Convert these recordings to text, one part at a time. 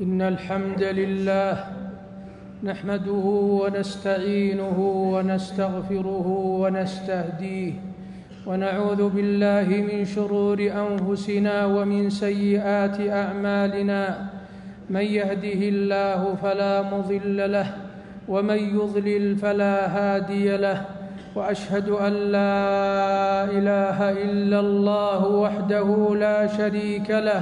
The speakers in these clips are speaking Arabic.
إن الحمد لله نحمده ونستعينه ونستغفره ونستهديه ونعوذ بالله من شرور أنفسنا ومن سيئات أعمالنا من يهده الله فلا مضل له ومن يضلل فلا هادي له وأشهد أن لا إله إلا الله وحده لا شريك له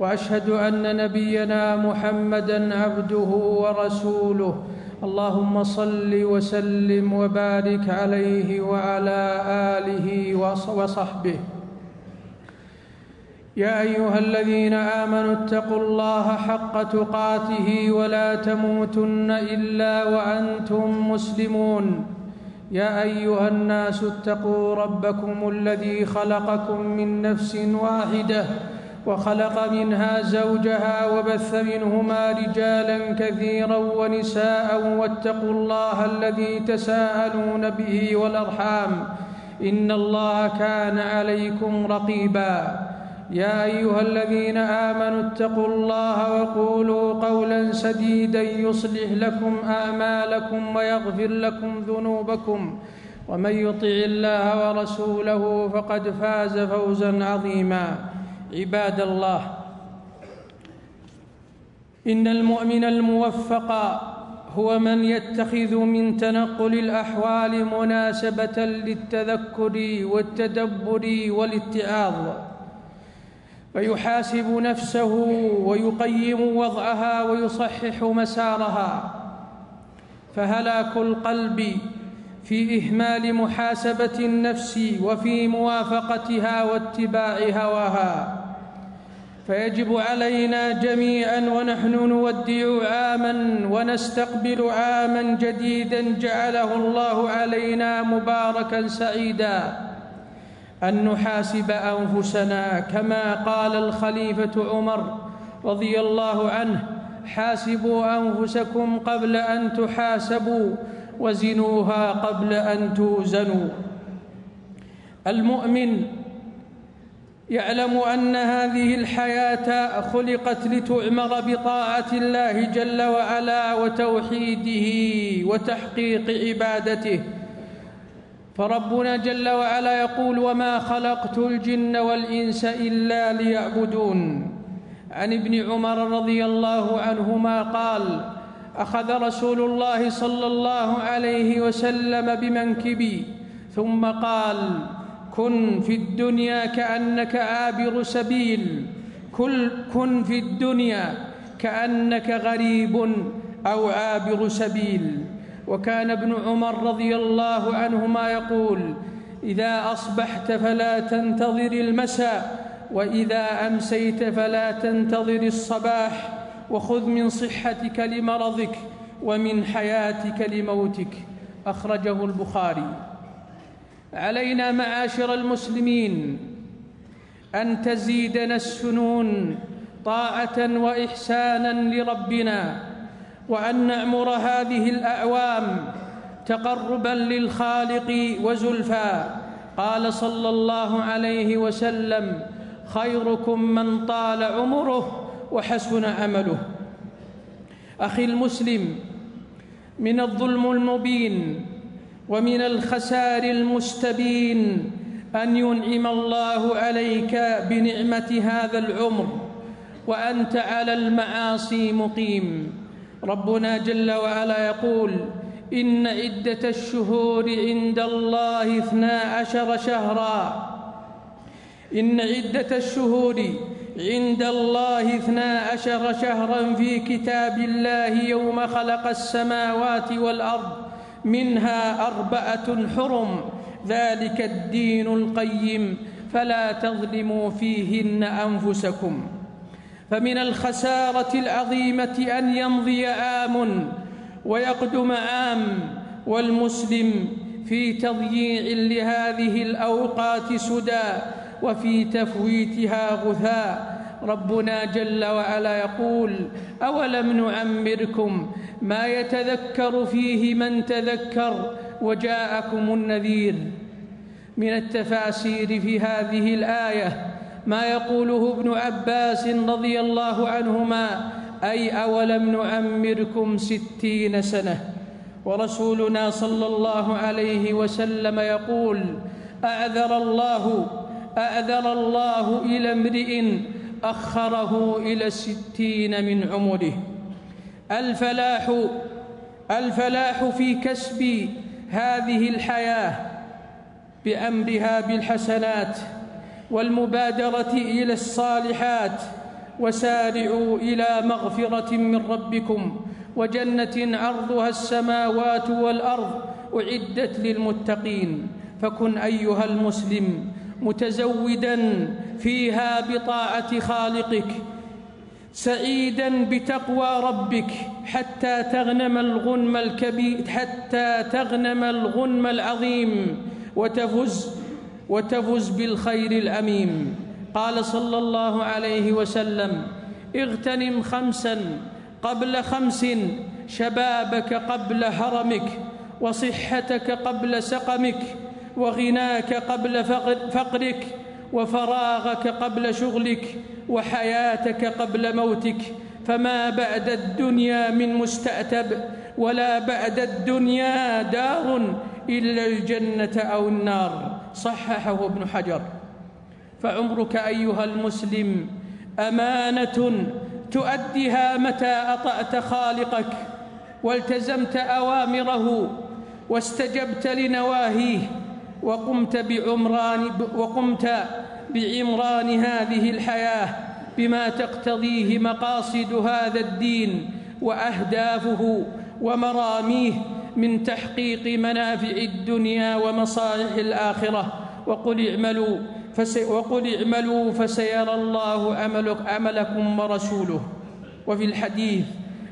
وأشهد أن نبينا محمدًا عبده ورسوله اللهم صلِّ وسلِّم وبارك عليه وعلى آله وصحبه يا أيها الذين آمنوا اتقوا الله حق تقاته ولا تموتن إلا وأنتم مسلمون يا أيها الناس اتقوا ربكم الذي خلقكم من نفس واحدة وخلق منها زوجها وبث منهما رجالا كثيرا ونساء واتقوا الله الذي تساءلون به والأرحام إن الله كان عليكم رقيبا يا أيها الذين آمنوا اتقوا الله وقولوا قولا سديدا يصلح لكم أعمالكم ويغفر لكم ذنوبكم ومن يطع الله ورسوله فقد فاز فوزا عظيما عباد الله إن المؤمن الموفق هو من يتخذ من تنقل الأحوال مناسبة للتذكر والتدبر والاتعاظ ويحاسب نفسه ويقيم وضعها ويصحح مسارها فهلاك القلب في إهمال محاسبة النفس وفي موافقتها واتباع هواها فيجب علينا جميعًا ونحن نودع عامًا ونستقبل عامًا جديدًا جعله الله علينا مباركًا سعيدًا أن نحاسب أنفسنا كما قال الخليفة عمر رضي الله عنه حاسبوا أنفسكم قبل أن تحاسبوا وزنوها قبل أن توزنوا المؤمن يعلم أن هذه الحياة خلقت لتعمر بطاعة الله جل وعلا وتوحيده وتحقيق عبادته فربنا جل وعلا يقول وما خلقت الجن والإنس إلا ليعبدون عن ابن عمر رضي الله عنهما قال أخذ رسول الله صلى الله عليه وسلم بمنكبي ثم قال كن في الدنيا كأنك عابر سبيل كن في الدنيا كأنك غريب أو عابر سبيل وكان ابن عمر رضي الله عنهما يقول إذا أصبحت فلا تنتظر المساء وإذا أمسيت فلا تنتظر الصباح وخذ من صحتك لمرضك ومن حياتك لموتك أخرجه البخاري علينا معاشر المسلمين أن تزيدنا السنون طاعة وإحسانًا لربنا وأن نعمر هذه الأعوام تقربًا للخالق وزلفى قال صلى الله عليه وسلم خيركم من طال عمره وحسن عمله أخي المسلم من الظلم المبين ومن الخسار المستبين أن ينعم الله عليك بنعمة هذا العمر وأنت على المعاصي مقيم ربنا جل وعلا يقول إن عدة الشهور عند الله 12 شهرًا إن عدة الشهور عند الله 12 شهرًا في كتاب الله يوم خلق السماوات والأرض منها 4 حرم ذلك الدين القيم فلا تظلموا فيهن أنفسكم فمن الخسارة العظيمة أن يمضي عام ويقدم عام والمسلم في تضييع لهذه الأوقات سدى وفي تفويتها غثاء ربنا جل وعلا يقول أولم نعمركم ما يتذكر فيه من تذكر وجاءكم النذير من التفاسير في هذه الآية ما يقوله ابن عباس رضي الله عنهما أي أولم نؤمركم 60 سنة. ورسولنا صلى الله عليه وسلم يقول: أعذر الله إلى امرئ أخره إلى 60 من عمره. الفلاح في كسب هذه الحياة بأمرها بالحسنات والمبادرة إلى الصالحات. وسارعوا إلى مغفرة من ربكم وجنة عرضها السماوات والأرض أعدت للمتقين. فكن أيها المسلم متزوداً فيها بطاعة خالقك، سعيداً بتقوى ربك، حتى تغنم الغنم العظيم وتفز بالخير الأميم. قال صلى الله عليه وسلم: اغتنم 5 قبل 5، شبابك قبل هرمك، وصحتك قبل سقمك، وغناك قبل فقرك، وفراغك قبل شغلك، وحياتك قبل موتك. فما بعد الدنيا من مستأتب، ولا بعد الدنيا دار إلا الجنة أو النار. صححه ابن حجر. فعمرك أيها المسلم أمانة تؤديها متى أطعت خالقك والتزمت أوامره واستجبت لنواهيه وقمت بعمران هذه الحياة بما تقتضيه مقاصد هذا الدين وأهدافه ومراميه من تحقيق منافع الدنيا ومصالح الآخرة. وقل اعملوا فسيرى الله عملكم ورسوله. وفي الحديث: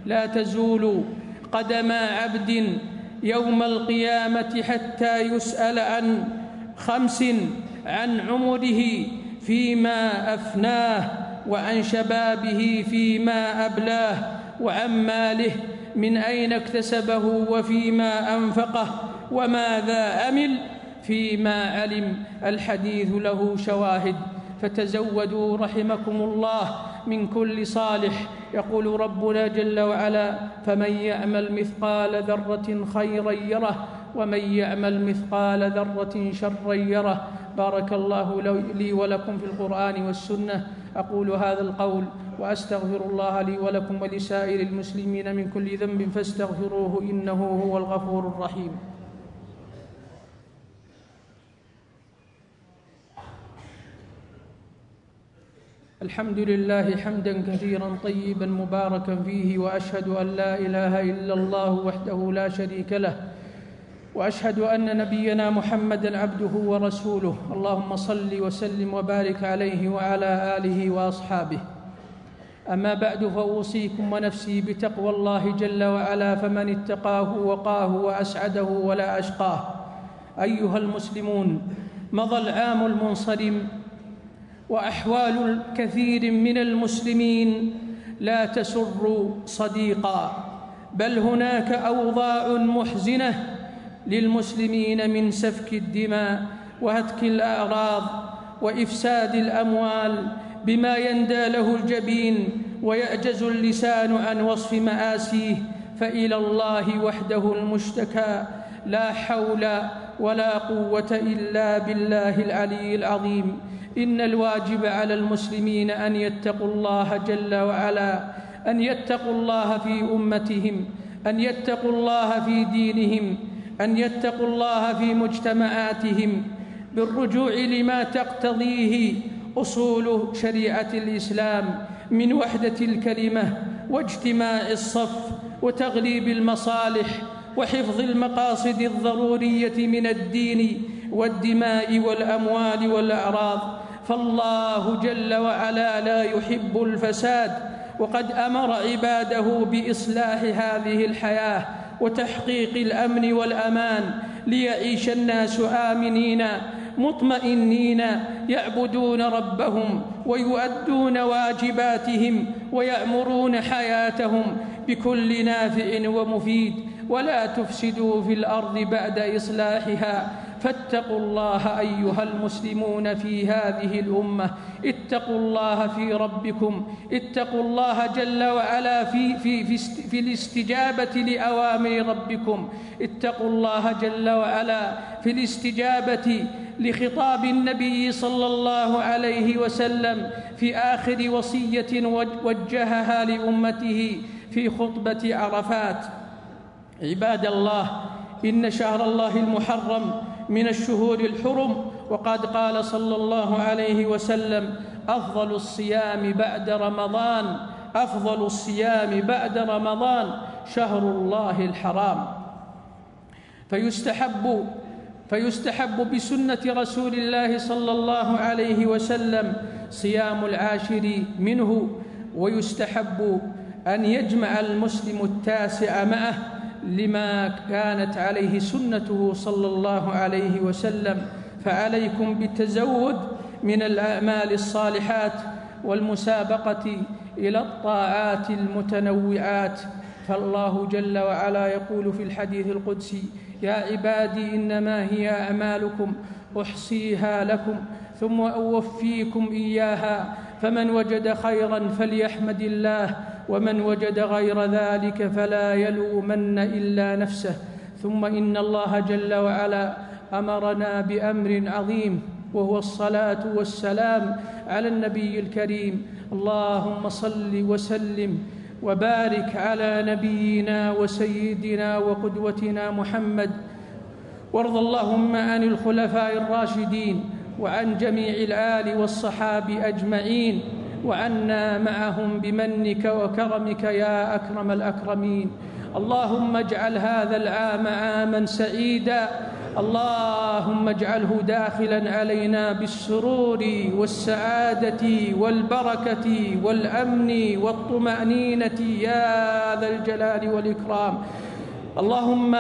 لا تزول قدم عبد يوم القيامة حتى يسأل عن 5، عن عمره فيما أفناه، وعن شبابه فيما أبلاه، وعن ماله من أين اكتسبه وفيما أنفقه، وماذا عمل فيما علم. الحديث له شواهد. فتزودوا رحمكم الله من كل صالح. يقول ربنا جل وعلا: فمن يعمل مثقال ذرة خيرا يره، ومن يعمل مثقال ذرة شرا يره. بارك الله لي ولكم في القرآن والسنة. أقول هذا القول وأستغفر الله لي ولكم ولسائر المسلمين من كل ذنب فاستغفروه إنه هو الغفور الرحيم. الحمد لله حمداً كثيراً طيباً مباركاً فيه، وأشهد أن لا إله إلا الله وحده لا شريك له، وأشهد أن نبينا محمداً عبده ورسوله. اللهم صل وسلم وبارك عليه وعلى آله وأصحابه. أما بعد، فأوصيكم ونفسي بتقوى الله جل وعلا، فمن اتقاه وقاه وأسعده ولا أشقاه. أيها المسلمون، مضى العام المنصرم، وأحوال كثير من المسلمين لا تسر صديقا، بل هناك أوضاع محزنة للمسلمين من سفك الدماء وهتك الأعراض وإفساد الأموال بما يندى له الجبين، ويعجز اللسان عن وصف مآسيه. فإلى الله وحده المشتكى، لا حول ولا قوة إلا بالله العلي العظيم. إن الواجب على المسلمين أن يتقوا الله جل وعلا، أن يتقوا الله في أمتهم، أن يتقوا الله في دينهم، أن يتقوا الله في مجتمعاتهم، بالرجوع لما تقتضيه أصول شريعة الإسلام من وحدة الكلمة واجتماع الصف وتغليب المصالح وحفظ المقاصد الضرورية من الدين والدماء والأموال والأعراض. فالله جل وعلا لا يحب الفساد، وقد أمر عباده بإصلاح هذه الحياة وتحقيق الأمن والأمان، ليعيش الناس آمنين مطمئنين يعبدون ربهم ويؤدون واجباتهم ويأمرون حياتهم بكل نافع ومفيد. ولا تفسدوا في الأرض بعد إصلاحها فاتقوا الله أيها المسلمون في هذه الأمة، اتقوا الله في ربكم، اتقوا الله جل وعلا في الاستجابة لأوامر ربكم، اتقوا الله جل وعلا في الاستجابة لخطاب النبي صلى الله عليه وسلم في آخر وصية وجهها لأمته في خطبة عرفات. عباد الله، إن شهر الله المحرم من الشهور الحرم، وقد قال صلى الله عليه وسلم: أفضل الصيام بعد رمضان، أفضل الصيام بعد رمضان شهر الله الحرام. فيستحب بسنة رسول الله صلى الله عليه وسلم صيام العاشر منه، ويستحب أن يجمع المسلم التاسع معه لما كانت عليه سنته صلى الله عليه وسلم. فعليكم بالتزود من الأعمال الصالحات والمسابقة إلى الطاعات المتنوعات، فالله جل وعلا يقول في الحديث القدسي: يا عبادي إنما هي أعمالكم أحصيها لكم ثم أوفيكم إياها، فمن وجد خيرا فليحمد الله، ومن وجد غير ذلك فلا يلومن إلا نفسه. ثم إن الله جل وعلا أمرنا بأمر عظيم، وهو الصلاة والسلام على النبي الكريم. اللهم صل وسلم وبارك على نبينا وسيدنا وقدوتنا محمد، وارض اللهم عن الخلفاء الراشدين وعن جميع الآل والصحاب أجمعين، وعنا معهم بمنك وكرمك يا أكرم الأكرمين. اللهم اجعل هذا العام عاما سعيدا، اللهم اجعله داخلا علينا بالسرور والسعادة والبركة والأمن والطمأنينة يا ذا الجلال والإكرام. اللهم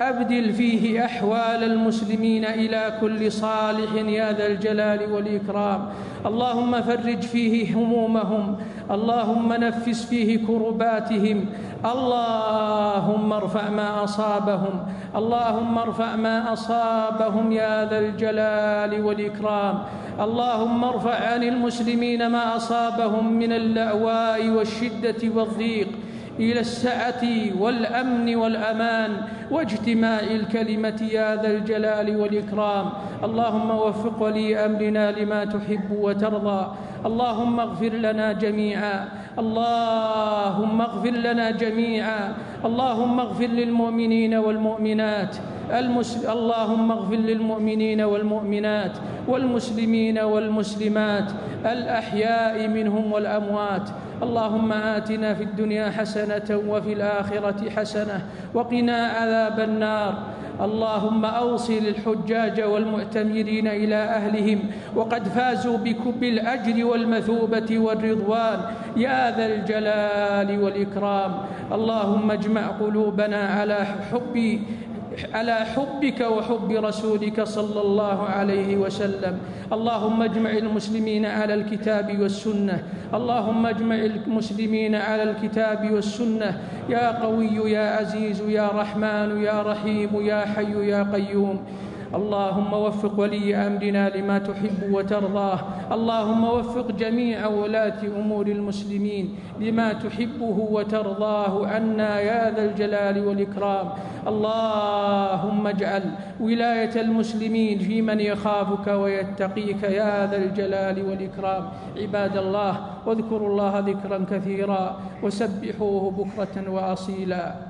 أبدل فيه أحوال المسلمين إلى كل صالح يا ذا الجلال والإكرام. اللهم فرج فيه همومهم، اللهم نفس فيه كرباتهم، اللهم ارفع ما أصابهم، اللهم ارفع ما أصابهم يا ذا الجلال والإكرام. اللهم ارفع عن المسلمين ما أصابهم من اللأواء والشدة والضيق إلى السعة والأمن والأمان واجتماع الكلمة يا ذا الجلال والإكرام. اللهم وفق ولي أمرنا لما تحب وترضى. اللهم اغفر لنا جميعا، اللهم اغفر لنا جميعا، اللهم اغفر للمؤمنين والمؤمنات، اللهم اغفر للمؤمنين والمؤمنات والمسلمين والمسلمات، الأحياء منهم والأموات. اللهم آتنا في الدنيا حسنة وفي الآخرة حسنة وقنا عذاب النار. اللهم أوصل الحجاج والمعتمرين إلى أهلهم وقد فازوا بالأجر والمثوبة والرضوان يا ذا الجلال والإكرام. اللهم اجمع قلوبنا على حبك وحب رسولك صلى الله عليه وسلم. اللهم اجمع المسلمين على الكتاب والسنة، اللهم اجمع المسلمين على الكتاب والسنة يا قوي يا عزيز يا رحمن يا رحيم يا حي يا قيوم. اللهم وفق ولي أمرنا لما تحب وترضاه. اللهم وفق جميع ولاة أمور المسلمين لما تحبه وترضاه عنا يا ذا الجلال والإكرام. اللهم اجعل ولاية المسلمين في من يخافك ويتقيك يا ذا الجلال والإكرام. عباد الله، واذكروا الله ذكرا كثيرا وسبحوه بكرة وأصيلا.